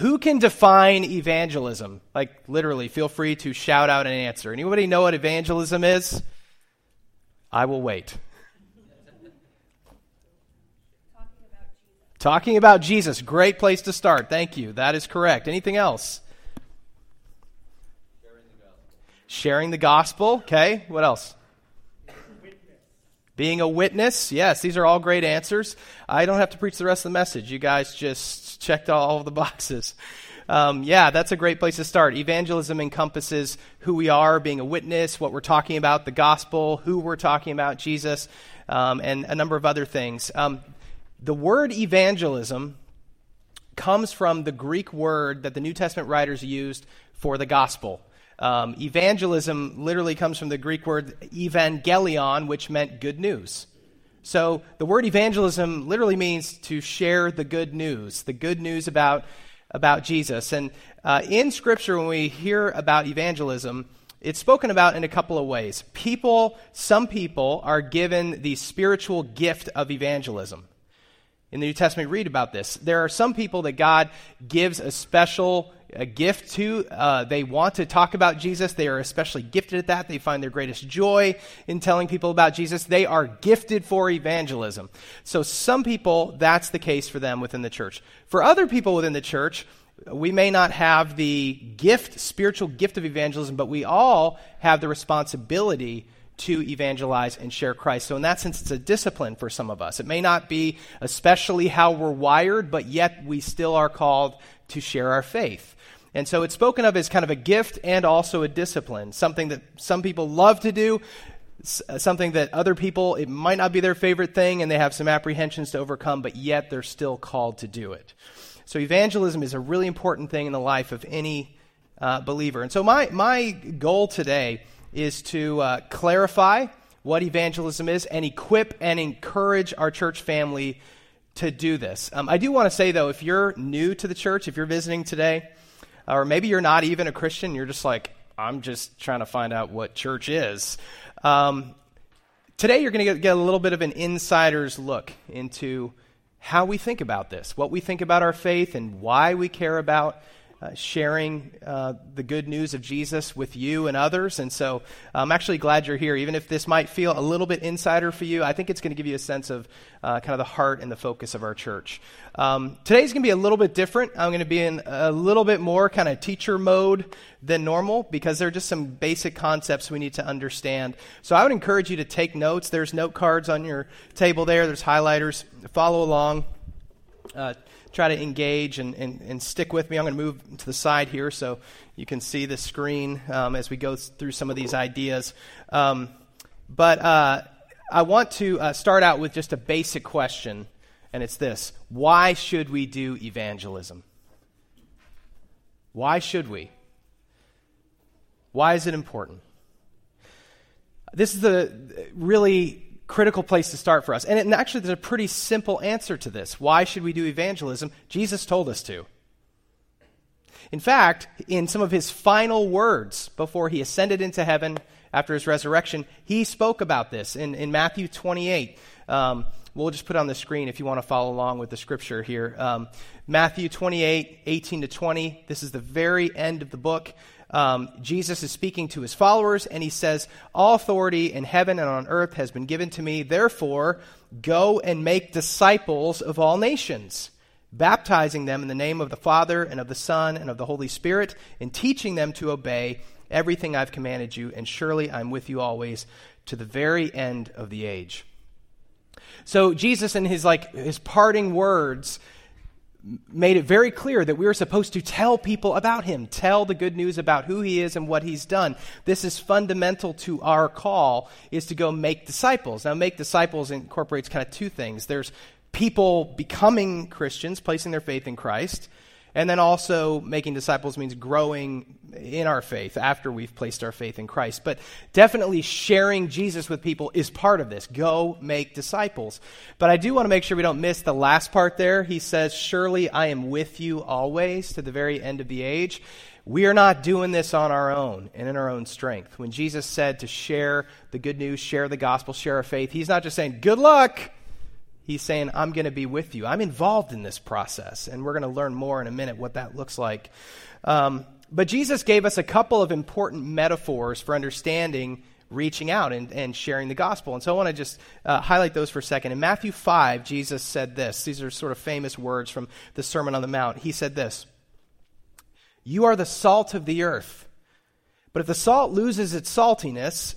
Who can define evangelism? Like, literally, feel free to shout out an answer. Anybody know what evangelism is? I will wait. Talking about Jesus. Great place to start. Thank you. That is correct. Anything else? Sharing the gospel. Okay. What else? Being a witness. Yes, these are all great answers. I don't have to preach the rest of the message. You guys just checked all of the boxes. Yeah, that's a great place to start. Evangelism encompasses who we are, being a witness, what we're talking about, the gospel, who we're talking about, Jesus, and a number of other things. The word evangelism comes from the Greek word that the New Testament writers used for the gospel. Evangelism literally comes from the Greek word evangelion, which meant good news. So the word evangelism literally means to share the good news about Jesus. And in Scripture, when we hear about evangelism, it's spoken about in a couple of ways. Some people are given the spiritual gift of evangelism. In the New Testament, read about this. There are some people that God gives a gift to. They want to talk about Jesus. They are especially gifted at that. They find their greatest joy in telling people about Jesus. They are gifted for evangelism. So some people, that's the case for them within the church. For other people within the church, we may not have the spiritual gift of evangelism, but we all have the responsibility to evangelize and share Christ. So in that sense, it's a discipline for some of us. It may not be especially how we're wired, but yet we still are called to share our faith. And so it's spoken of as kind of a gift and also a discipline, something that some people love to do, something that other people, it might not be their favorite thing, and they have some apprehensions to overcome, but yet they're still called to do it. So evangelism is a really important thing in the life of any believer. And so my goal today is to clarify what evangelism is and equip and encourage our church family to do this. I do want to say, though, if you're new to the church, if you're visiting today, or maybe you're not even a Christian, you're just like, I'm just trying to find out what church is. Today, you're going to get a little bit of an insider's look into how we think about this, what we think about our faith, and why we care about sharing the good news of Jesus with you and others. And so I'm actually glad you're here. Even if this might feel a little bit insider for you, I think it's going to give you a sense of kind of the heart and the focus of our church. Today's going to be a little bit different. I'm going to be in a little bit more kind of teacher mode than normal because there are just some basic concepts we need to understand. So I would encourage you to take notes. There's note cards on your table there. There's highlighters. Follow along. Try to engage and stick with me. I'm going to move to the side here so you can see the screen as we go through some of these ideas. But I want to start out with just a basic question, and it's this. Why should we do evangelism? Why should we? Why is it important? This is the really critical place to start for us. And actually, there's a pretty simple answer to this. Why should we do evangelism? Jesus told us to. In fact, in some of his final words before he ascended into heaven after his resurrection, he spoke about this in Matthew 28. We'll just put it on the screen if you want to follow along with the scripture here. Matthew 28, 18-20. This is the very end of the book. Jesus is speaking to his followers, and he says, "All authority in heaven and on earth has been given to me. Therefore, go and make disciples of all nations, baptizing them in the name of the Father and of the Son and of the Holy Spirit, and teaching them to obey everything I've commanded you. And surely I'm with you always to the very end of the age." So Jesus, in his parting words, made it very clear that we were supposed to tell people about him, tell the good news about who he is and what he's done. This is fundamental to our call, is to go make disciples. Now, make disciples incorporates kind of two things. There's people becoming Christians, placing their faith in Christ, and then also making disciples means growing in our faith after we've placed our faith in Christ. But definitely sharing Jesus with people is part of this. Go make disciples. But I do want to make sure we don't miss the last part there. He says, "Surely I am with you always to the very end of the age." We are not doing this on our own and in our own strength. When Jesus said to share the good news, share the gospel, share our faith, he's not just saying, "Good luck." he's saying, I'm going to be with you. I'm involved in this process, and we're going to learn more in a minute what that looks like. But Jesus gave us a couple of important metaphors for understanding reaching out and sharing the gospel. And so I want to just highlight those for a second. In Matthew 5, Jesus said this. These are sort of famous words from the Sermon on the Mount. He said this, "You are the salt of the earth. But if the salt loses its saltiness,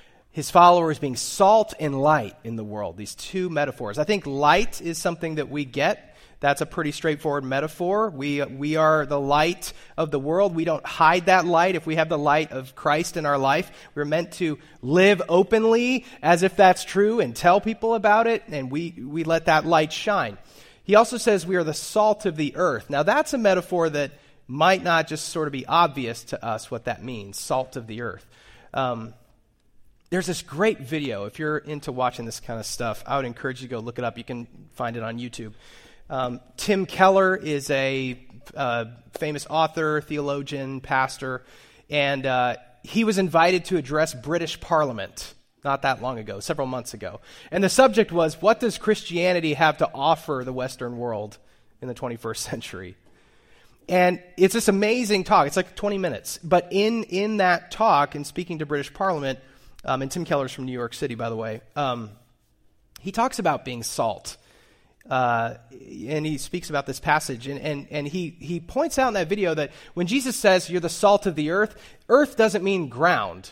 his followers being salt and light in the world, these two metaphors. I think light is something that we get. That's a pretty straightforward metaphor. We are the light of the world. We don't hide that light. If we have the light of Christ in our life, we're meant to live openly as if that's true and tell people about it, and we let that light shine. He also says we are the salt of the earth. Now, that's a metaphor that might not just sort of be obvious to us what that means, salt of the earth. There's this great video. If you're into watching this kind of stuff, I would encourage you to go look it up. You can find it on YouTube. Tim Keller is a famous author, theologian, pastor, and he was invited to address British Parliament not that long ago, several months ago. And the subject was, what does Christianity have to offer the Western world in the 21st century? And it's this amazing talk. It's like 20 minutes. But in that talk, and speaking to British Parliament, and Tim Keller's from New York City, by the way. He talks about being salt, and he speaks about this passage, and he points out in that video that when Jesus says you're the salt of the earth, earth doesn't mean ground.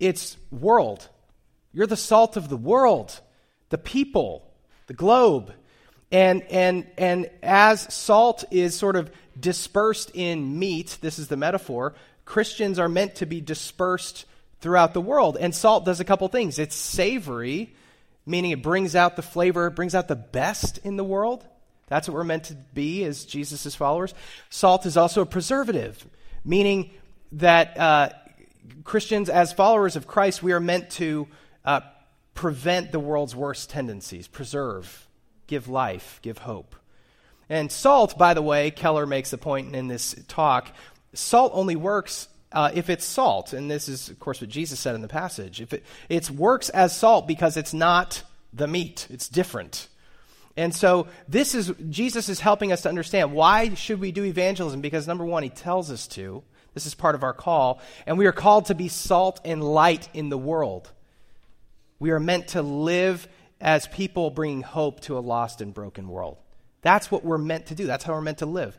It's world. You're the salt of the world, the people, the globe. And as salt is sort of dispersed in meat, this is the metaphor, Christians are meant to be dispersed throughout the world. And salt does a couple things. It's savory, meaning it brings out the flavor, it brings out the best in the world. That's what we're meant to be as Jesus' followers. Salt is also a preservative, meaning that Christians, as followers of Christ, we are meant to prevent the world's worst tendencies, preserve, give life, give hope. And salt, by the way, Keller makes the point in this talk, salt only works if it's salt, and this is, of course, what Jesus said in the passage. If it works as salt because it's not the meat. It's different. And so Jesus is helping us to understand, why should we do evangelism? Because, number one, he tells us to. This is part of our call. And we are called to be salt and light in the world. We are meant to live as people bringing hope to a lost and broken world. That's what we're meant to do. That's how we're meant to live.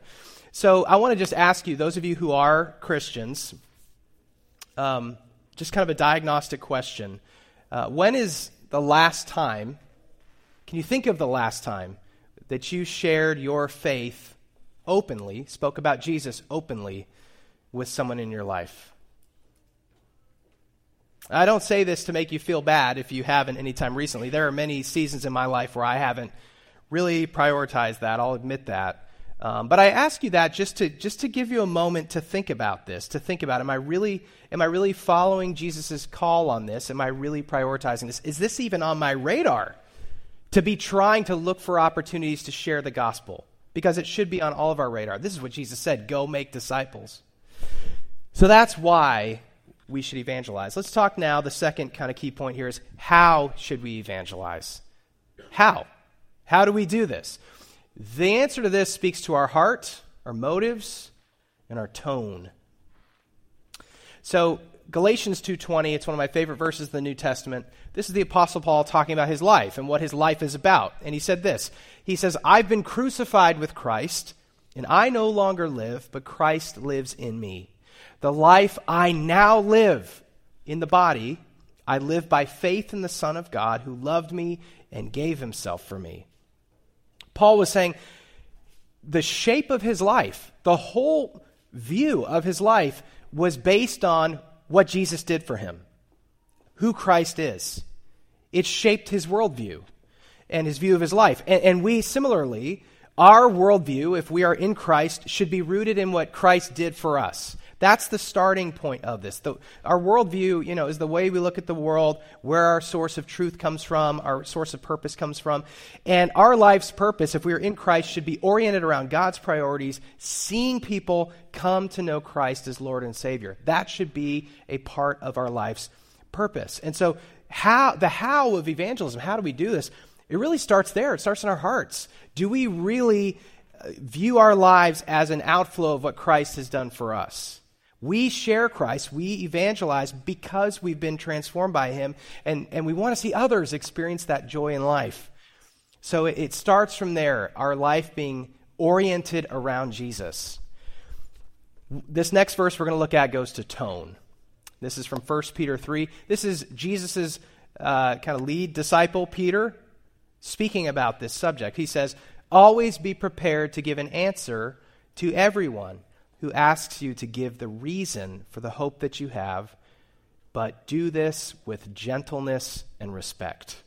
So I want to just ask you, those of you who are Christians, just kind of a diagnostic question. When is the last time, can you think of the last time that you shared your faith openly, spoke about Jesus openly with someone in your life? I don't say this to make you feel bad if you haven't anytime recently. There are many seasons in my life where I haven't really prioritized that. I'll admit that. But I ask you that just to give you a moment to think about this, to think about, am I really following Jesus' call on this? Am I really prioritizing this? Is this even on my radar to be trying to look for opportunities to share the gospel? Because it should be on all of our radar. This is what Jesus said, go make disciples. So that's why we should evangelize. Let's talk now, the second kind of key point here is, how should we evangelize? How do we do this? The answer to this speaks to our heart, our motives, and our tone. So Galatians 2:20, it's one of my favorite verses in the New Testament. This is the Apostle Paul talking about his life and what his life is about. And he said this. He says, "I've been crucified with Christ, and I no longer live, but Christ lives in me. The life I now live in the body, I live by faith in the Son of God who loved me and gave himself for me." Paul was saying the shape of his life, the whole view of his life was based on what Jesus did for him, who Christ is. It shaped his worldview and his view of his life. And we similarly Our worldview, if we are in Christ, should be rooted in what Christ did for us. That's the starting point of this. Our worldview, is the way we look at the world, where our source of truth comes from, our source of purpose comes from. And our life's purpose, if we are in Christ, should be oriented around God's priorities, seeing people come to know Christ as Lord and Savior. That should be a part of our life's purpose. And so the how of evangelism, how do we do this? It really starts there. It starts in our hearts. Do we really view our lives as an outflow of what Christ has done for us? We share Christ, we evangelize because we've been transformed by him, and we want to see others experience that joy in life. So it starts from there, our life being oriented around Jesus. This next verse we're going to look at goes to tone. This is from 1 Peter 3. This is Jesus' kind of lead disciple, Peter, speaking about this subject. He says, "Always be prepared to give an answer to everyone who asks you to give the reason for the hope that you have, but do this with gentleness and respect."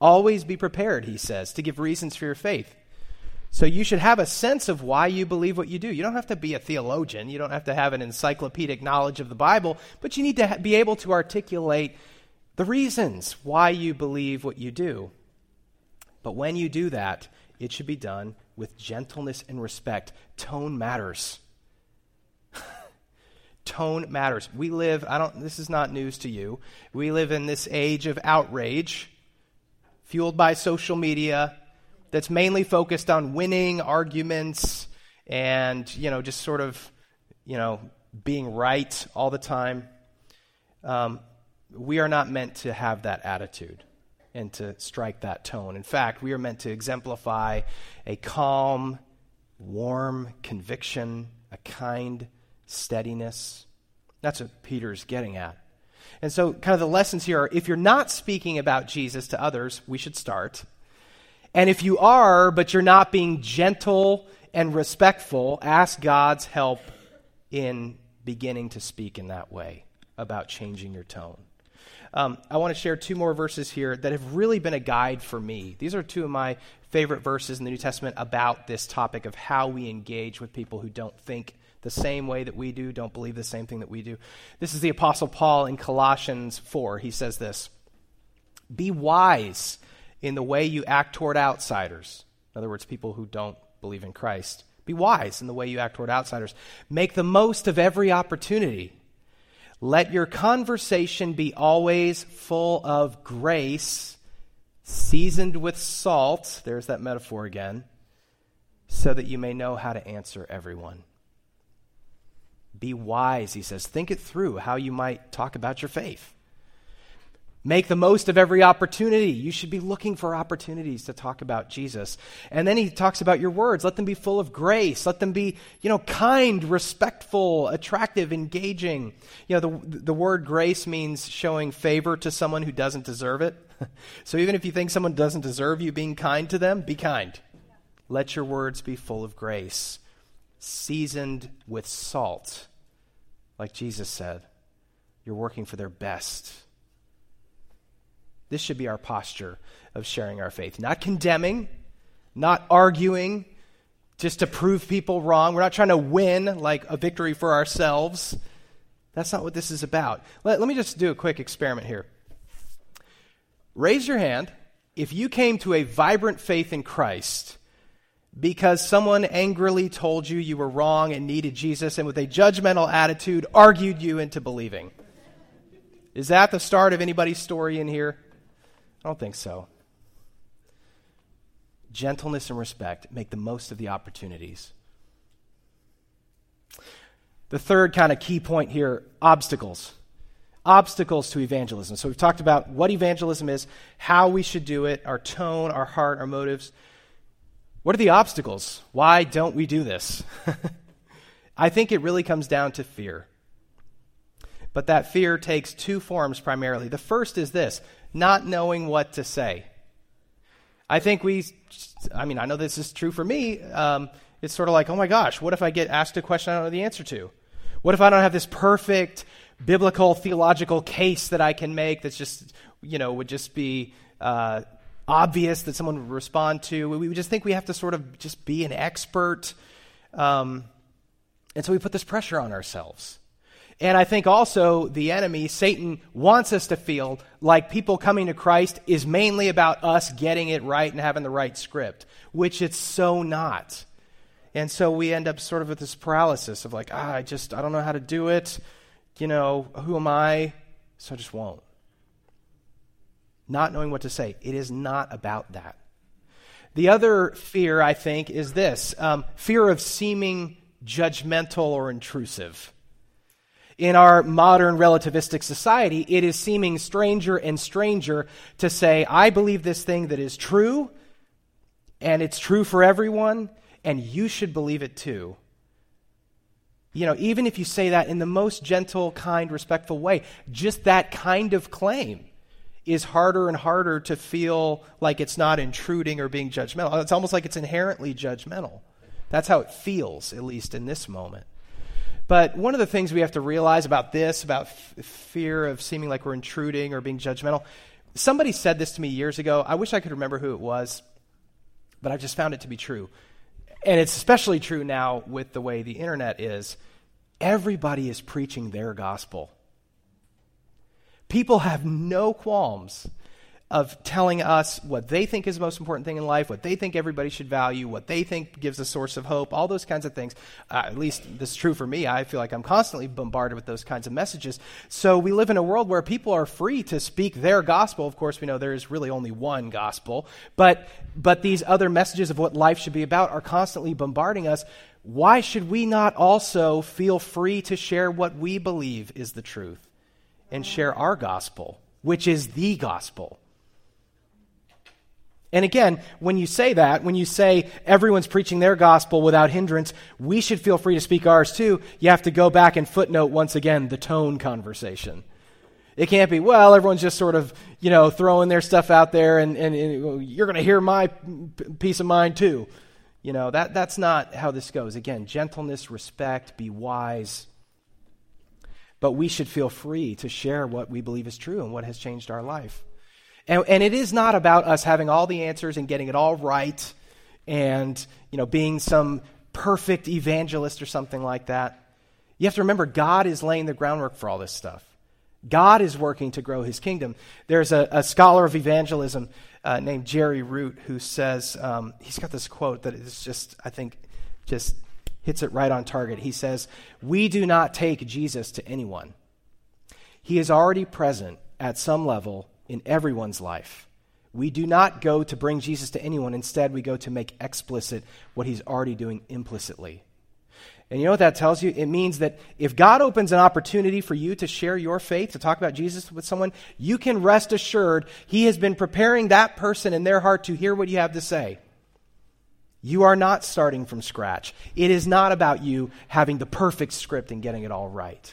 Always be prepared, he says, to give reasons for your faith. So you should have a sense of why you believe what you do. You don't have to be a theologian. You don't have to have an encyclopedic knowledge of the Bible, but you need to be able to articulate the reasons why you believe what you do. But when you do that, it should be done with gentleness and respect. Tone matters. Tone matters. This is not news to you. We live in this age of outrage, fueled by social media, that's mainly focused on winning arguments and, just sort of, being right all the time. We are not meant to have that attitude and to strike that tone. In fact, we are meant to exemplify a calm, warm conviction, a kind steadiness. That's what Peter's getting at. And so kind of the lessons here are, if you're not speaking about Jesus to others, we should start. And if you are, but you're not being gentle and respectful, ask God's help in beginning to speak in that way about changing your tone. I want to share two more verses here that have really been a guide for me. These are two of my favorite verses in the New Testament about this topic of how we engage with people who don't think the same way that we do, don't believe the same thing that we do. This is the Apostle Paul in Colossians 4. He says this, "Be wise in the way you act toward outsiders." In other words, people who don't believe in Christ. "Be wise in the way you act toward outsiders. Make the most of every opportunity. Let your conversation be always full of grace, seasoned with salt," there's that metaphor again, "so that you may know how to answer everyone." Be wise, he says. Think it through how you might talk about your faith. Make the most of every opportunity. You should be looking for opportunities to talk about Jesus. And then he talks about your words. Let them be full of grace. Let them be, kind, respectful, attractive, engaging. The word grace means showing favor to someone who doesn't deserve it. So even if you think someone doesn't deserve you being kind to them, be kind. Let your words be full of grace, seasoned with salt. Like Jesus said, you're working for their best. This should be our posture of sharing our faith. Not condemning, not arguing, just to prove people wrong. We're not trying to win like a victory for ourselves. That's not what this is about. Let me just do a quick experiment here. Raise your hand if you came to a vibrant faith in Christ because someone angrily told you you were wrong and needed Jesus and with a judgmental attitude argued you into believing. Is that the start of anybody's story in here? I don't think so. Gentleness and respect. Make the most of the opportunities. The third kind of key point here, obstacles. Obstacles to evangelism. So we've talked about what evangelism is, how we should do it, our tone, our heart, our motives. What are the obstacles? Why don't we do this? I think it really comes down to fear. But that fear takes two forms primarily. The first is this, not knowing what to say. I know this is true for me. It's sort of like, oh my gosh, what if I get asked a question I don't know the answer to? What if I don't have this perfect biblical theological case that I can make that's just, would just be obvious that someone would respond to. We just think we have to sort of just be an expert. And so we put this pressure on ourselves. And I think also the enemy, Satan, wants us to feel like people coming to Christ is mainly about us getting it right and having the right script, which it's so not. And so we end up sort of with this paralysis of like, I don't know how to do it. You know, who am I? So I just won't. Not knowing what to say. It is not about that. The other fear, I think, is this, fear of seeming judgmental or intrusive. In our modern relativistic society, it is seeming stranger and stranger to say, I believe this thing that is true, and it's true for everyone, and you should believe it too. You know, even if you say that in the most gentle, kind, respectful way, just that kind of claim is harder and harder to feel like it's not intruding or being judgmental. It's almost like it's inherently judgmental. That's how it feels, at least in this moment. But one of the things we have to realize about this, about fear of seeming like we're intruding or being judgmental, somebody said this to me years ago. I wish I could remember who it was, but I've just found it to be true. And it's especially true now with the way the internet is. Everybody is preaching their gospel. People have no qualms of telling us what they think is the most important thing in life, what they think everybody should value, what they think gives a source of hope, all those kinds of things. At least this is true for me. I feel like I'm constantly bombarded with those kinds of messages. So we live in a world where people are free to speak their gospel. Of course, we know there is really only one gospel, but these other messages of what life should be about are constantly bombarding us. Why should we not also feel free to share what we believe is the truth and share our gospel, which is the gospel? And again, when you say that, when you say everyone's preaching their gospel without hindrance, we should feel free to speak ours too, you have to go back and footnote once again the tone conversation. It can't be, well, everyone's just sort of, you know, throwing their stuff out there and you're going to hear my piece of mind too. You know, that's not how this goes. Again, gentleness, respect, be wise. But we should feel free to share what we believe is true and what has changed our life. And it is not about us having all the answers and getting it all right and, you know, being some perfect evangelist or something like that. You have to remember, God is laying the groundwork for all this stuff. God is working to grow his kingdom. There's a scholar of evangelism named Jerry Root who says, he's got this quote that is just, I think, just hits it right on target. He says, "We do not take Jesus to anyone. He is already present at some level in everyone's life. We do not go to bring Jesus to anyone. Instead, we go to make explicit what he's already doing implicitly." And you know what that tells you? It means that if God opens an opportunity for you to share your faith, to talk about Jesus with someone, you can rest assured he has been preparing that person in their heart to hear what you have to say. You are not starting from scratch. It is not about you having the perfect script and getting it all right.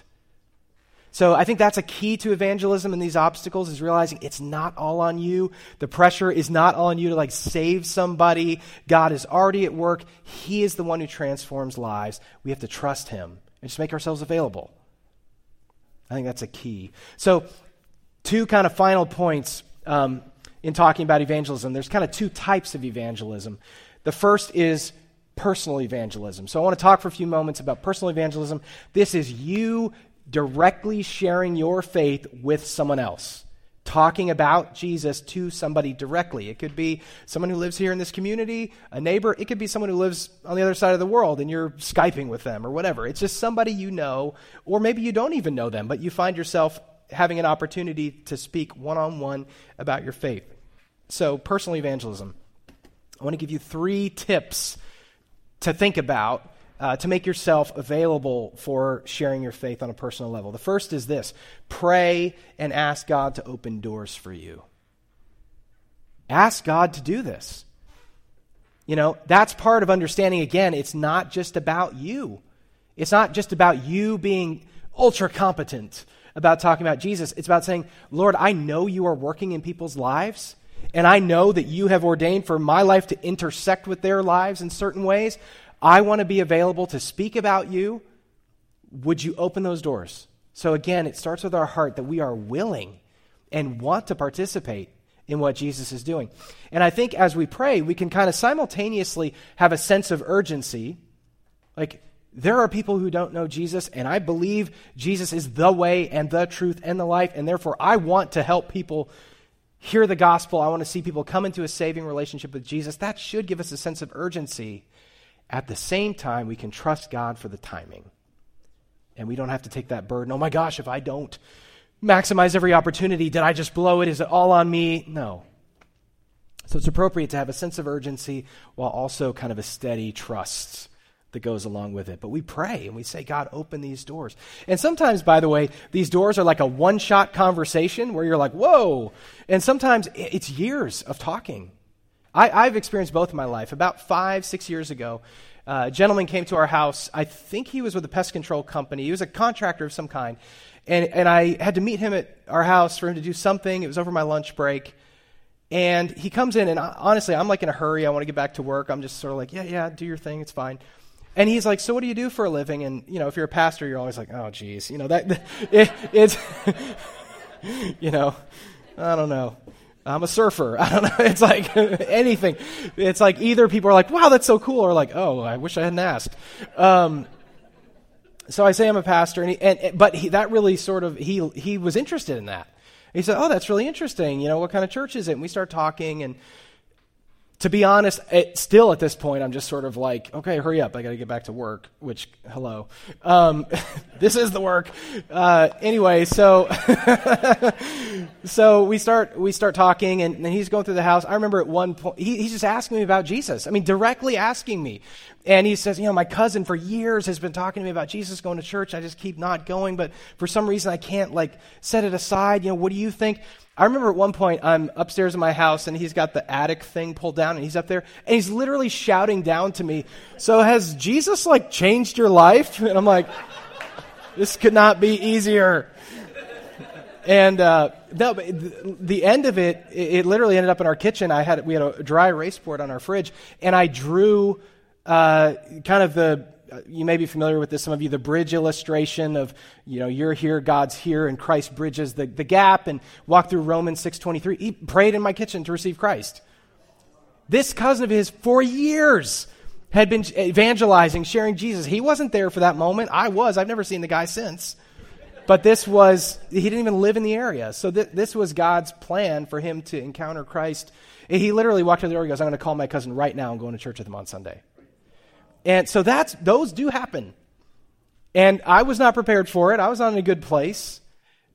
So I think that's a key to evangelism and these obstacles, is realizing it's not all on you. The pressure is not on you to like save somebody. God is already at work. He is the one who transforms lives. We have to trust him and just make ourselves available. I think that's a key. So two kind of final points in talking about evangelism. There's kind of two types of evangelism. The first is personal evangelism. So I want to talk for a few moments about personal evangelism. This is you directly sharing your faith with someone else, talking about Jesus to somebody directly. It could be someone who lives here in this community, a neighbor. It could be someone who lives on the other side of the world and you're Skyping with them or whatever. It's just somebody you know, or maybe you don't even know them, but you find yourself having an opportunity to speak one-on-one about your faith. So personal evangelism. I want to give you 3 tips to think about to make yourself available for sharing your faith on a personal level. The first is this: pray and ask God to open doors for you. Ask God to do this. You know, that's part of understanding, again, it's not just about you. It's not just about you being ultra competent about talking about Jesus. It's about saying, Lord, I know you are working in people's lives, and I know that you have ordained for my life to intersect with their lives in certain ways. I want to be available to speak about you. Would you open those doors? So again, it starts with our heart that we are willing and want to participate in what Jesus is doing. And I think as we pray, we can kind of simultaneously have a sense of urgency, like there are people who don't know Jesus, and I believe Jesus is the way and the truth and the life, and therefore I want to help people hear the gospel. I want to see people come into a saving relationship with Jesus. That should give us a sense of urgency. At the same time, we can trust God for the timing, and we don't have to take that burden. Oh my gosh, if I don't maximize every opportunity, did I just blow it? Is it all on me? No. So it's appropriate to have a sense of urgency while also kind of a steady trust that goes along with it. But we pray and we say, God, open these doors. And sometimes, by the way, these doors are like a one-shot conversation where you're like, whoa. And sometimes it's years of talking. I've experienced both in my life. About 5-6 years ago, a gentleman came to our house. I think he was with a pest control company. He was a contractor of some kind. And I had to meet him at our house for him to do something. It was over my lunch break. And he comes in, and honestly, I'm like in a hurry. I want to get back to work. I'm just sort of like, yeah, do your thing. It's fine. And he's like, so what do you do for a living? And, you know, if you're a pastor, you're always like, oh, geez. You know, it's, you know, I don't know. I'm a surfer. I don't know. It's like anything. It's like either people are like, wow, that's so cool, or like, oh, I wish I hadn't asked. So I say I'm a pastor, but that really sort of, he was interested in that. He said, oh, that's really interesting. You know, what kind of church is it? And we start talking, and to be honest, still at this point, I'm just sort of like, okay, hurry up. I got to get back to work, which, hello. This is the work. Anyway, so so we start talking, and then he's going through the house. I remember at one point, he's just asking me about Jesus. I mean, directly asking me. And he says, you know, my cousin for years has been talking to me about Jesus, going to church. I just keep not going, but for some reason I can't, like, set it aside. You know, what do you think? I remember at one point I'm upstairs in my house, and he's got the attic thing pulled down, and he's up there, and he's literally shouting down to me, so has Jesus, like, changed your life? And I'm like, this could not be easier. And no, but the end of it, it literally ended up in our kitchen. We had a dry erase board on our fridge, and I drew kind of the, you may be familiar with this, some of you, the bridge illustration of, you know, you're here, God's here, and Christ bridges the gap, and walk through Romans 6:23. He prayed in my kitchen to receive Christ. This cousin of his for years had been evangelizing, sharing Jesus. He wasn't there for that moment. I was. I've never seen the guy since. But this was, he didn't even live in the area. So this was God's plan for him to encounter Christ. And he literally walked to the door and goes, I'm going to call my cousin right now and go into church with him on Sunday. And so those do happen. And I was not prepared for it. I was not in a good place.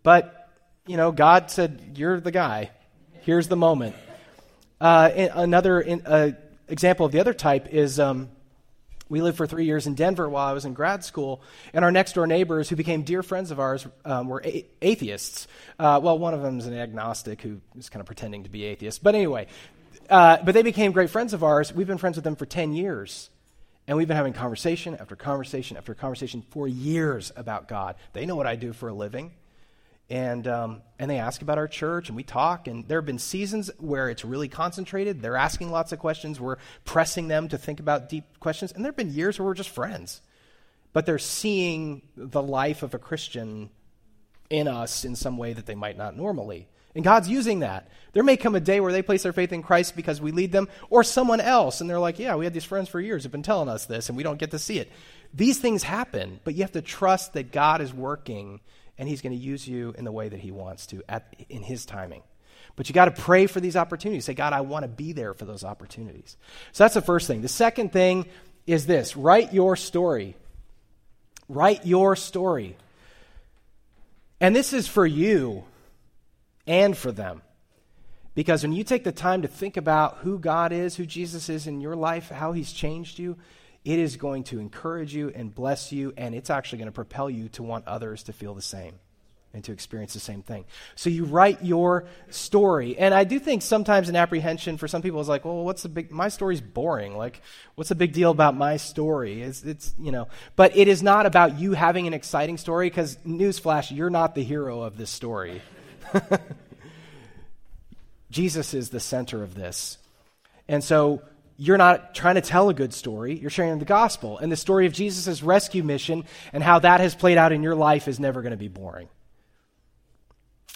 But, you know, God said, you're the guy. Here's the moment. Another example of the other type is we lived for 3 years in Denver while I was in grad school. And our next door neighbors, who became dear friends of ours, were atheists. Well, one of them is an agnostic who is kind of pretending to be atheist. But anyway, but they became great friends of ours. We've been friends with them for 10 years. And we've been having conversation after conversation after conversation for years about God. They know what I do for a living. And they ask about our church, and we talk. And there have been seasons where it's really concentrated. They're asking lots of questions. We're pressing them to think about deep questions. And there have been years where we're just friends. But they're seeing the life of a Christian in us in some way that they might not normally. And God's using that. There may come a day where they place their faith in Christ because we lead them, or someone else, and they're like, yeah, we had these friends for years who've been telling us this, and we don't get to see it. These things happen, but you have to trust that God is working, and he's going to use you in the way that he wants to in his timing. But you got to pray for these opportunities. Say, God, I want to be there for those opportunities. So that's the first thing. The second thing is this. Write your story. Write your story. And this is for you and for them. Because when you take the time to think about who God is, who Jesus is in your life, how he's changed you, it is going to encourage you and bless you, and it's actually going to propel you to want others to feel the same and to experience the same thing. So you write your story. And I do think sometimes an apprehension for some people is like, well, my story's boring. Like, what's the big deal about my story? It's you know, but it is not about you having an exciting story, because newsflash, you're not the hero of this story. Jesus is the center of this. And so you're not trying to tell a good story. You're sharing the gospel. And the story of Jesus' rescue mission and how that has played out in your life is never going to be boring.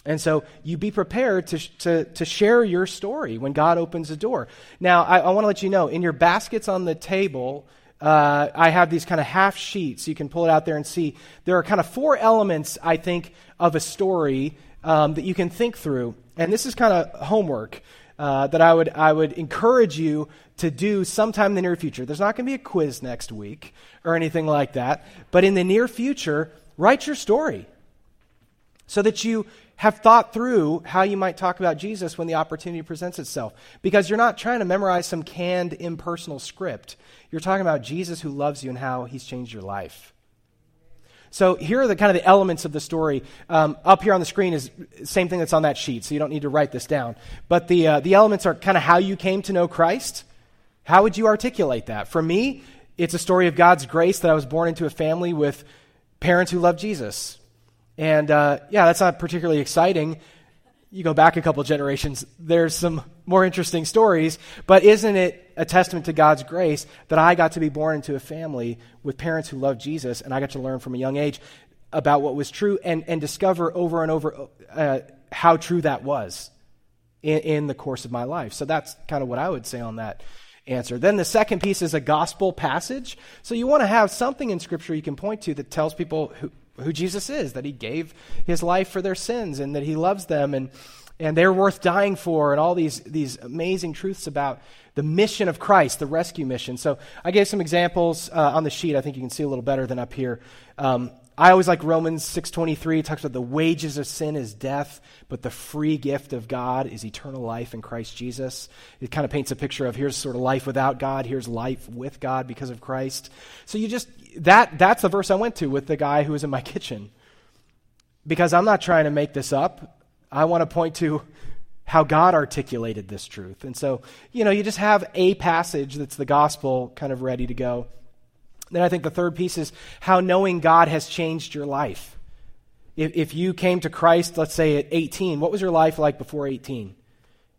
And so you be prepared to share your story when God opens the door. Now, I want to let you know, in your baskets on the table, I have these kind of half sheets. You can pull it out there and see. There are kind of four elements, I think, of a story that you can think through. And this is kind of homework that I would encourage you to do sometime in the near future. There's not going to be a quiz next week or anything like that. But in the near future, write your story so that you have thought through how you might talk about Jesus when the opportunity presents itself. Because you're not trying to memorize some canned, impersonal script. You're talking about Jesus who loves you and how he's changed your life. So here are the kind of the elements of the story. Up here on the screen is the same thing that's on that sheet, so you don't need to write this down. But the elements are kind of how you came to know Christ. How would you articulate that? For me, it's a story of God's grace that I was born into a family with parents who love Jesus. And that's not particularly exciting. You go back a couple generations, there's some more interesting stories, but isn't it a testament to God's grace that I got to be born into a family with parents who love Jesus, and I got to learn from a young age about what was true and discover over and over how true that was in the course of my life. So that's kind of what I would say on that answer. Then the second piece is a gospel passage. So you want to have something in Scripture you can point to that tells people who Jesus is, that he gave his life for their sins and that he loves them and they're worth dying for, and all these amazing truths about the mission of Christ, the rescue mission. So I gave some examples on the sheet. I think you can see a little better than up here. I always like Romans 6:23. It talks about the wages of sin is death, but the free gift of God is eternal life in Christ Jesus. It kind of paints a picture of here's sort of life without God, here's life with God because of Christ. So you just, that's the verse I went to with the guy who was in my kitchen, because I'm not trying to make this up. I want to point to how God articulated this truth. And so, you just have a passage that's the gospel kind of ready to go. Then I think the third piece is how knowing God has changed your life. If you came to Christ, let's say at 18, what was your life like before 18?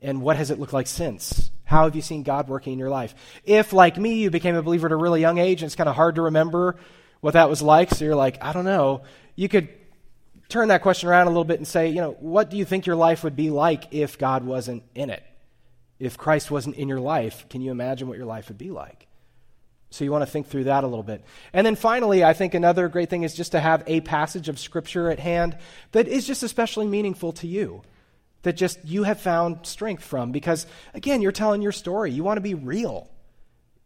And what has it looked like since? How have you seen God working in your life? If, like me, you became a believer at a really young age and it's kind of hard to remember what that was like, so you're like, I don't know, you could turn that question around a little bit and say, what do you think your life would be like if God wasn't in it? If Christ wasn't in your life, can you imagine what your life would be like? So you want to think through that a little bit. And then finally, I think another great thing is just to have a passage of Scripture at hand that is just especially meaningful to you, that just you have found strength from. Because, again, you're telling your story. You want to be real.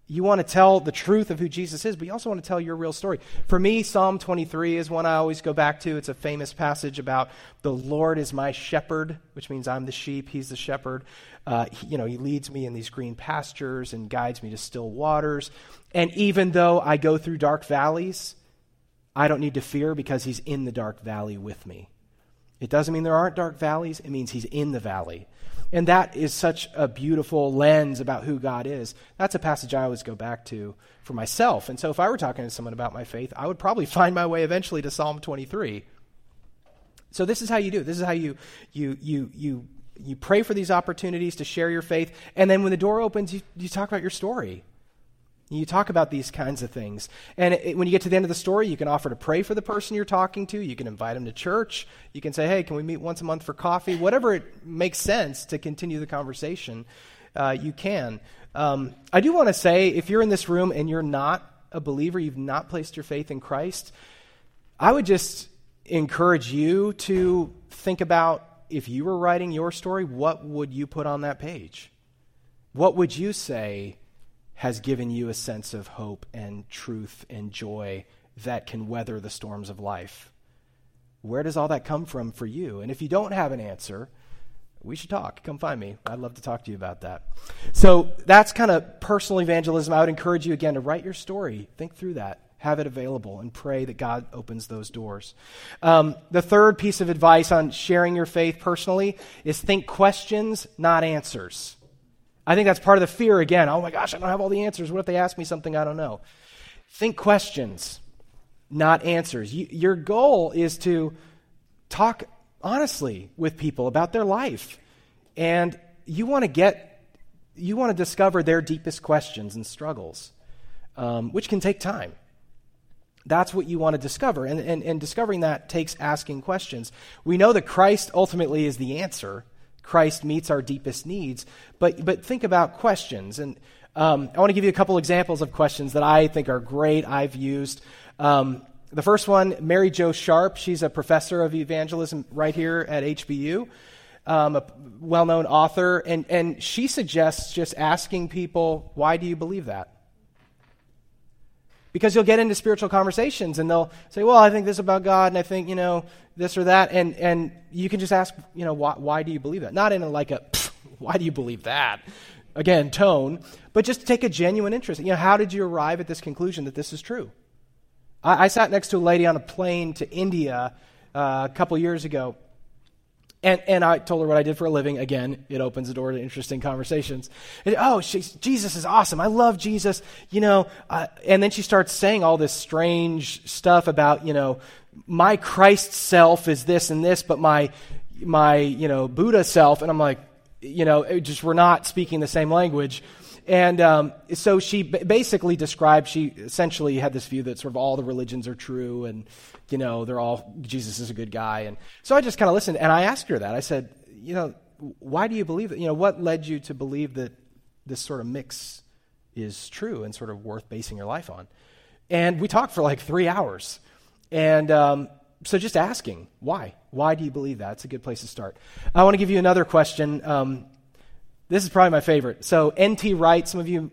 You want to tell the truth of who Jesus is, but you also want to tell your real story. For me, Psalm 23 is one I always go back to. It's a famous passage about the Lord is my shepherd, which means I'm the sheep, he's the shepherd. He leads me in these green pastures and guides me to still waters. And even though I go through dark valleys, I don't need to fear because he's in the dark valley with me. It doesn't mean there aren't dark valleys. It means he's in the valley. And that is such a beautiful lens about who God is. That's a passage I always go back to for myself. And so if I were talking to someone about my faith, I would probably find my way eventually to Psalm 23. So this is how you do it. This is how you pray for these opportunities to share your faith. And then when the door opens, you talk about your story. You talk about these kinds of things. And when you get to the end of the story, you can offer to pray for the person you're talking to. You can invite them to church. You can say, hey, can we meet once a month for coffee? Whatever it makes sense to continue the conversation, you can. I do want to say, if you're in this room and you're not a believer, you've not placed your faith in Christ, I would just encourage you to think about, if you were writing your story, what would you put on that page? What would you say has given you a sense of hope and truth and joy that can weather the storms of life? Where does all that come from for you? And if you don't have an answer, we should talk. Come find me. I'd love to talk to you about that. So that's kind of personal evangelism. I would encourage you, again, to write your story. Think through that. Have it available and pray that God opens those doors. The third piece of advice on sharing your faith personally is think questions, not answers. I think that's part of the fear again. Oh my gosh, I don't have all the answers. What if they ask me something I don't know? Think questions, not answers. Your goal is to talk honestly with people about their life. And you want to discover their deepest questions and struggles, which can take time. That's what you want to discover. And discovering that takes asking questions. We know that Christ ultimately is the answer. Christ meets our deepest needs. But think about questions. And I want to give you a couple examples of questions that I think are great, I've used. The first one, Mary Jo Sharp. She's a professor of evangelism right here at HBU, a well-known author. And she suggests just asking people, why do you believe that? Because you'll get into spiritual conversations and they'll say, well, I think this about God and I think, this or that. And you can just ask, why do you believe that? Not in why do you believe that? Again, tone, but just take a genuine interest. How did you arrive at this conclusion that this is true? I sat next to a lady on a plane to India a couple years ago, and I told her what I did for a living. Again, it opens the door to interesting conversations. And, Jesus is awesome. I love Jesus, and then she starts saying all this strange stuff about, my Christ self is this and this, but my Buddha self. And I'm like, we're not speaking the same language. And so she basically described, she essentially had this view that sort of all the religions are true and, they're all, Jesus is a good guy. And so I just kind of listened and I asked her that. I said, why do you believe that? What led you to believe that this sort of mix is true and sort of worth basing your life on? And we talked for 3 hours. And so just asking, why? Why do you believe that? It's a good place to start. I want to give you another question. This is probably my favorite. So N.T. Wright, some of you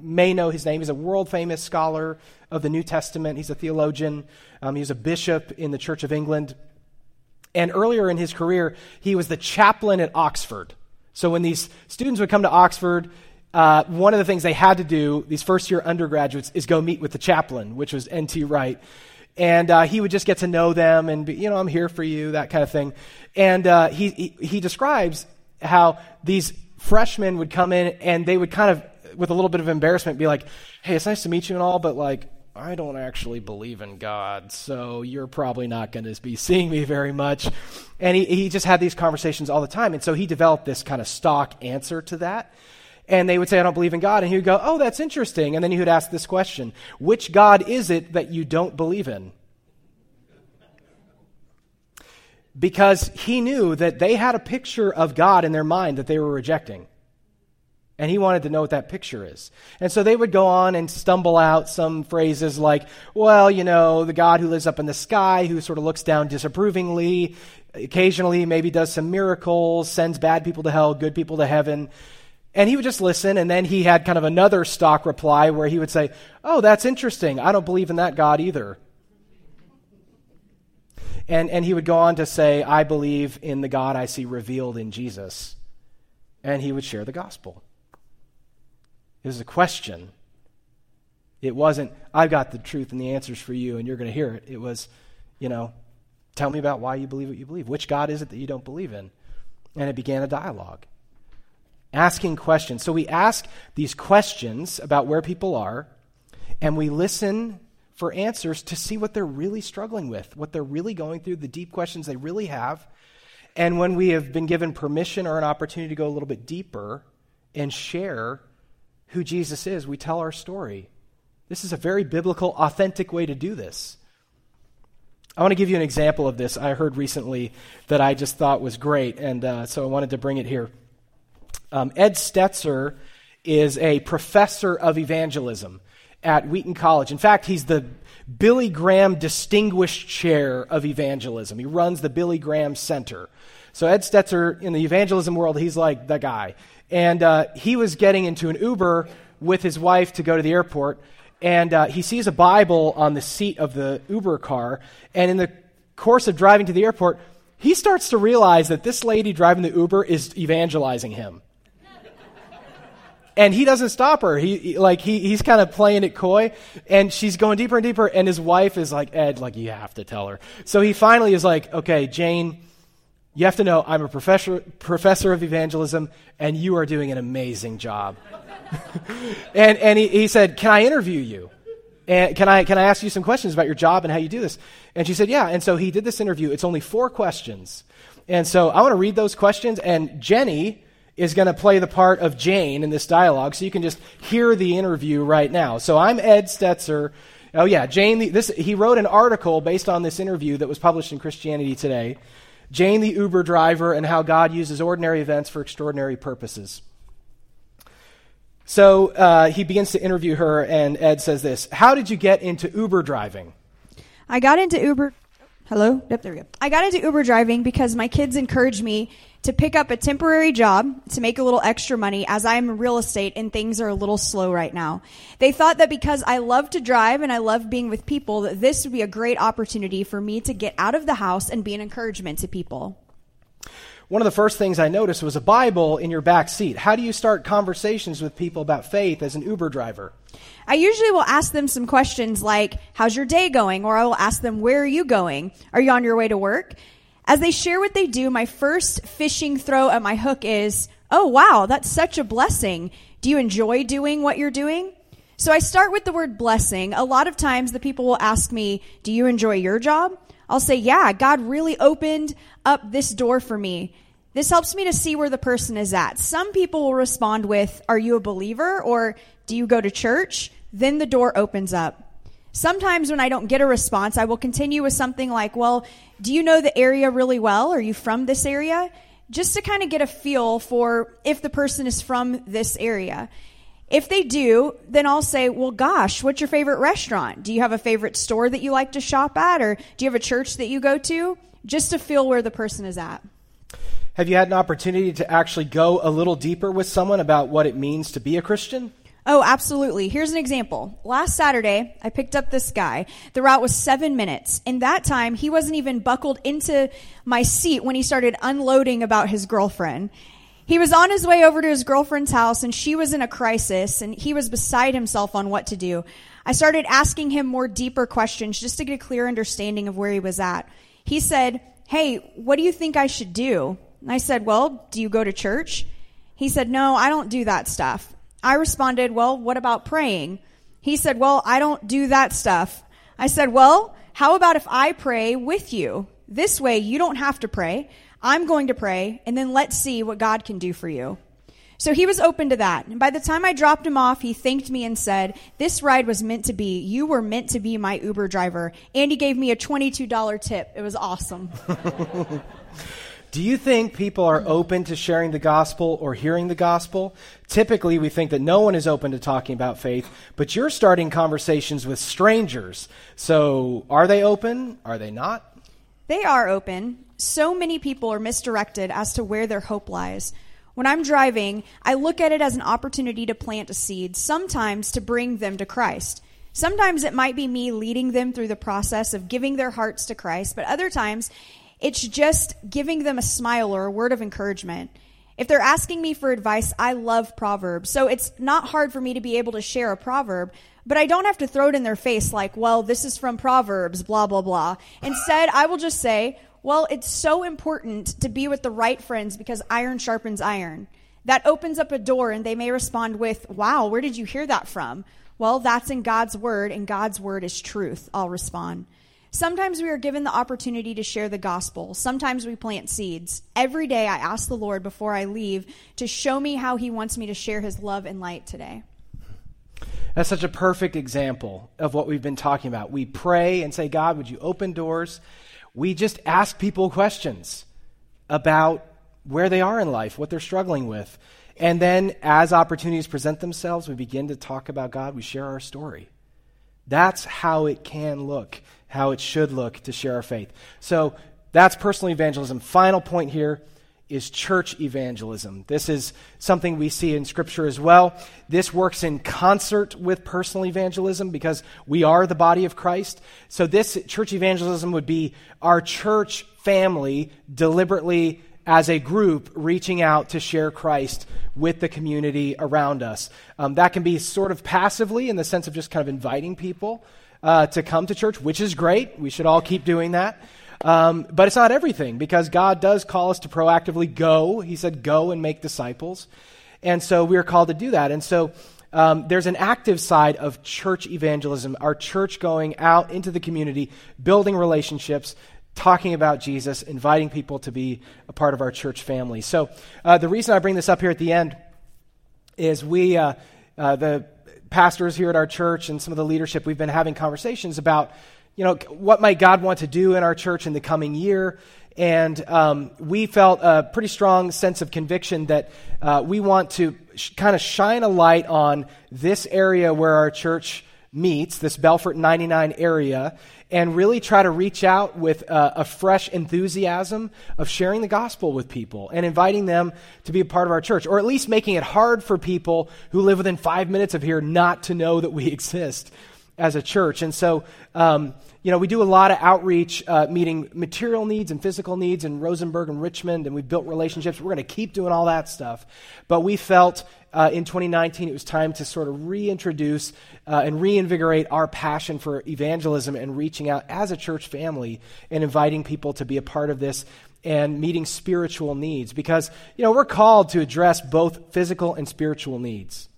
may know his name. He's a world-famous scholar of the New Testament. He's a theologian. He was a bishop in the Church of England. And earlier in his career, he was the chaplain at Oxford. So when these students would come to Oxford, one of the things they had to do, these first-year undergraduates, is go meet with the chaplain, which was N.T. Wright. And he would just get to know them and be, I'm here for you, that kind of thing. And he describes how these freshmen would come in and they would kind of, with a little bit of embarrassment, be like, hey, it's nice to meet you and all, but I don't actually believe in God, so you're probably not going to be seeing me very much. And he just had these conversations all the time. And so he developed this kind of stock answer to that. And they would say, I don't believe in God. And he would go, oh, that's interesting. And then he would ask this question, which God is it that you don't believe in? Because he knew that they had a picture of God in their mind that they were rejecting. And he wanted to know what that picture is. And so they would go on and stumble out some phrases like, well, the God who lives up in the sky, who sort of looks down disapprovingly, occasionally maybe does some miracles, sends bad people to hell, good people to heaven. And he would just listen, and then he had kind of another stock reply where he would say, oh, that's interesting. I don't believe in that God either. And he would go on to say, I believe in the God I see revealed in Jesus. And he would share the gospel. It was a question. It wasn't, I've got the truth and the answers for you, and you're going to hear it. It was, tell me about why you believe what you believe. Which God is it that you don't believe in? And it began a dialogue. Asking questions. So we ask these questions about where people are, and we listen for answers to see what they're really struggling with, what they're really going through, the deep questions they really have. And when we have been given permission or an opportunity to go a little bit deeper and share who Jesus is, we tell our story. This is a very biblical, authentic way to do this. I want to give you an example of this I heard recently that I just thought was great, and so I wanted to bring it here. Ed Stetzer is a professor of evangelism at Wheaton College. In fact, he's the Billy Graham Distinguished Chair of Evangelism. He runs the Billy Graham Center. So Ed Stetzer, in the evangelism world, he's like the guy. And he was getting into an Uber with his wife to go to the airport, and he sees a Bible on the seat of the Uber car, and in the course of driving to the airport, he starts to realize that this lady driving the Uber is evangelizing him. And he doesn't stop her. He's kind of playing it coy, and she's going deeper and deeper. And his wife is like, Ed, you have to tell her. So he finally is like, okay, Jane, you have to know I'm a professor of evangelism, and you are doing an amazing job. And he said, can I interview you? And can I ask you some questions about your job and how you do this? And she said, yeah. And so he did this interview. It's only 4 questions. And so I want to read those questions, and Jenny is going to play the part of Jane in this dialogue, so you can just hear the interview right now. So I'm Ed Stetzer, Oh yeah, Jane. He wrote an article based on this interview that was published in Christianity Today, Jane the Uber Driver and How God Uses Ordinary Events for Extraordinary Purposes. So he begins to interview her, and Ed says this: "How did you get into Uber driving?" I got into Uber. Hello? Yep, there we go. I got into Uber driving because my kids encouraged me to pick up a temporary job to make a little extra money, as I'm in real estate and things are a little slow right now. They thought that because I love to drive and I love being with people, that this would be a great opportunity for me to get out of the house and be an encouragement to people. One of the first things I noticed was a Bible in your back seat. How do you start conversations with people about faith as an Uber driver? I usually will ask them some questions like, how's your day going? Or I will ask them, where are you going? Are you on your way to work? As they share what they do, my first fishing throw at my hook is, oh, wow, that's such a blessing. Do you enjoy doing what you're doing? So I start with the word blessing. A lot of times the people will ask me, do you enjoy your job? I'll say, yeah, God really opened up this door for me. This helps me to see where the person is at. Some people will respond with, are you a believer? Or do you go to church? Then the door opens up. Sometimes when I don't get a response, I will continue with something like, well, do you know the area really well? Are you from this area? Just to kind of get a feel for if the person is from this area. If they do, then I'll say, well, gosh, what's your favorite restaurant? Do you have a favorite store that you like to shop at? Or do you have a church that you go to? Just to feel where the person is at. Have you had an opportunity to actually go a little deeper with someone about what it means to be a Christian? Oh, absolutely. Here's an example. Last Saturday, I picked up this guy. The route was 7 minutes. In that time, he wasn't even buckled into my seat when he started unloading about his girlfriend. He was on his way over to his girlfriend's house, and she was in a crisis, and he was beside himself on what to do. I started asking him more deeper questions just to get a clear understanding of where he was at. He said, hey, what do you think I should do? And I said, well, do you go to church? He said, no, I don't do that stuff. I responded, well, what about praying? He said, well, I don't do that stuff. I said, well, how about if I pray with you? This way, you don't have to pray. I'm going to pray, and then let's see what God can do for you. So he was open to that. And by the time I dropped him off, he thanked me and said, this ride was meant to be. You were meant to be my Uber driver. And he gave me a $22 tip. It was awesome. Do you think people are open to sharing the gospel or hearing the gospel? Typically, we think that no one is open to talking about faith, but you're starting conversations with strangers. So are they open? Are they not? They are open. So many people are misdirected as to where their hope lies. When I'm driving, I look at it as an opportunity to plant a seed, sometimes to bring them to Christ. Sometimes it might be me leading them through the process of giving their hearts to Christ, but other times it's just giving them a smile or a word of encouragement. If they're asking me for advice, I love Proverbs. So it's not hard for me to be able to share a proverb, but I don't have to throw it in their face like, well, this is from Proverbs, blah, blah, blah. Instead, I will just say, well, it's so important to be with the right friends because iron sharpens iron. That opens up a door, and they may respond with, wow, where did you hear that from? Well, that's in God's word, and God's word is truth. I'll respond. Sometimes we are given the opportunity to share the gospel. Sometimes we plant seeds. Every day I ask the Lord before I leave to show me how he wants me to share his love and light today. That's such a perfect example of what we've been talking about. We pray and say, God, would you open doors? We just ask people questions about where they are in life, what they're struggling with. And then as opportunities present themselves, we begin to talk about God. We share our story. That's how it can look, how it should look to share our faith. So that's personal evangelism. Final point here is church evangelism. This is something we see in Scripture as well. This works in concert with personal evangelism because we are the body of Christ. So this church evangelism would be our church family deliberately as a group reaching out to share Christ with the community around us. That can be sort of passively in the sense of just kind of inviting people to come to church, which is great. We should all keep doing that. But it's not everything because God does call us to proactively go. He said, go and make disciples. And so we are called to do that. And so there's an active side of church evangelism, our church going out into the community, building relationships, talking about Jesus, inviting people to be a part of our church family. So the reason I bring this up here at the end is the pastors here at our church and some of the leadership, we've been having conversations about, you know, what might God want to do in our church in the coming year. And we felt a pretty strong sense of conviction that we want to kind of shine a light on this area where our church meets, this Belfort 99 area, and really try to reach out with a fresh enthusiasm of sharing the gospel with people and inviting them to be a part of our church, or at least making it hard for people who live within 5 minutes of here not to know that we exist as a church. And so, you know, we do a lot of outreach, meeting material needs and physical needs in Rosenberg and Richmond, and we've built relationships. We're going to keep doing all that stuff. But we felt in 2019 it was time to sort of reintroduce and reinvigorate our passion for evangelism and reaching out as a church family and inviting people to be a part of this and meeting spiritual needs, because, you know, we're called to address both physical and spiritual needs.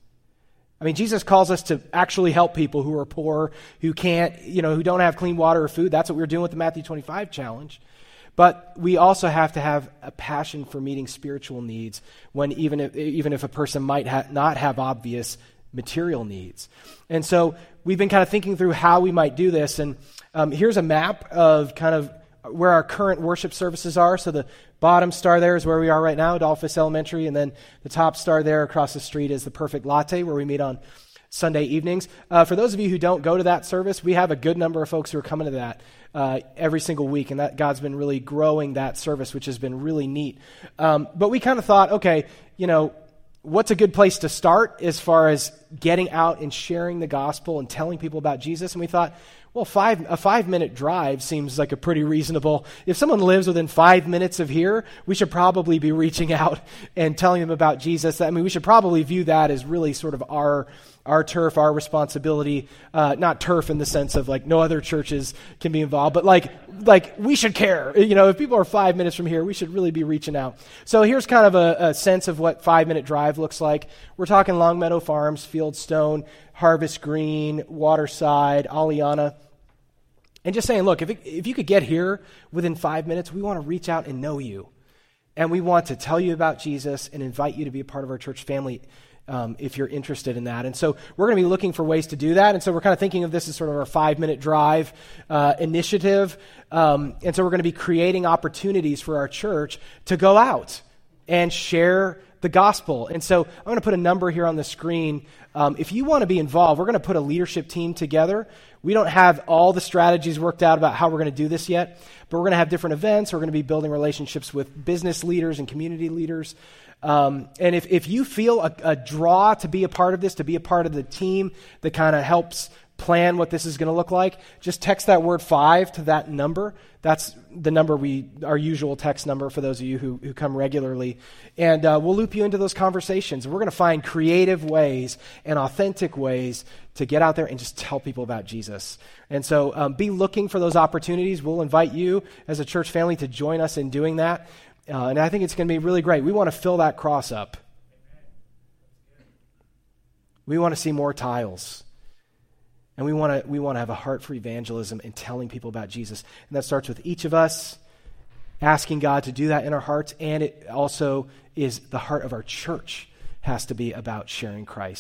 I mean, Jesus calls us to actually help people who are poor, who can't, you know, who don't have clean water or food. That's what we're doing with the Matthew 25 challenge. But we also have to have a passion for meeting spiritual needs, when even if a person might not have obvious material needs. And so we've been kind of thinking through how we might do this. And here's a map of kind of where our current worship services are. So the bottom star there is where we are right now, Dolphus Elementary, and then the top star there across the street is the Perfect Latte, where we meet on Sunday evenings. For those of you who don't go to that service, we have a good number of folks who are coming to that every single week, and that God's been really growing that service, which has been really neat. But we kind of thought, okay, you know, what's a good place to start as far as getting out and sharing the gospel and telling people about Jesus? And we thought, well, a five-minute drive seems like a pretty reasonable. If someone lives within 5 minutes of here, we should probably be reaching out and telling them about Jesus. I mean, we should probably view that as really sort of our turf, our responsibility, not turf in the sense of like no other churches can be involved, but like we should care. You know, if people are 5 minutes from here, we should really be reaching out. So here's kind of a sense of what 5 minute drive looks like. We're talking Longmeadow Farms, Fieldstone, Harvest Green, Waterside, Aliana, and just saying, look, if you could get here within 5 minutes, we want to reach out and know you. And we want to tell you about Jesus and invite you to be a part of our church family if you're interested in that. And so we're going to be looking for ways to do that. And so we're kind of thinking of this as sort of our 5 minute drive initiative. And so we're going to be creating opportunities for our church to go out and share the gospel. And so I'm going to put a number here on the screen. If you want to be involved, we're going to put a leadership team together. We don't have all the strategies worked out about how we're going to do this yet, but we're going to have different events. We're going to be building relationships with business leaders and community leaders. And if you feel a draw to be a part of this, to be a part of the team that kind of helps plan what this is going to look like, just text that word 5 to that number. That's the number our usual text number for those of you who come regularly. And we'll loop you into those conversations. We're going to find creative ways and authentic ways to get out there and just tell people about Jesus. And so be looking for those opportunities. We'll invite you as a church family to join us in doing that. And I think it's going to be really great. We want to fill that cross up. We want to see more tiles. And we want to have a heart for evangelism and telling people about Jesus. And that starts with each of us asking God to do that in our hearts. And it also is the heart of our church has to be about sharing Christ.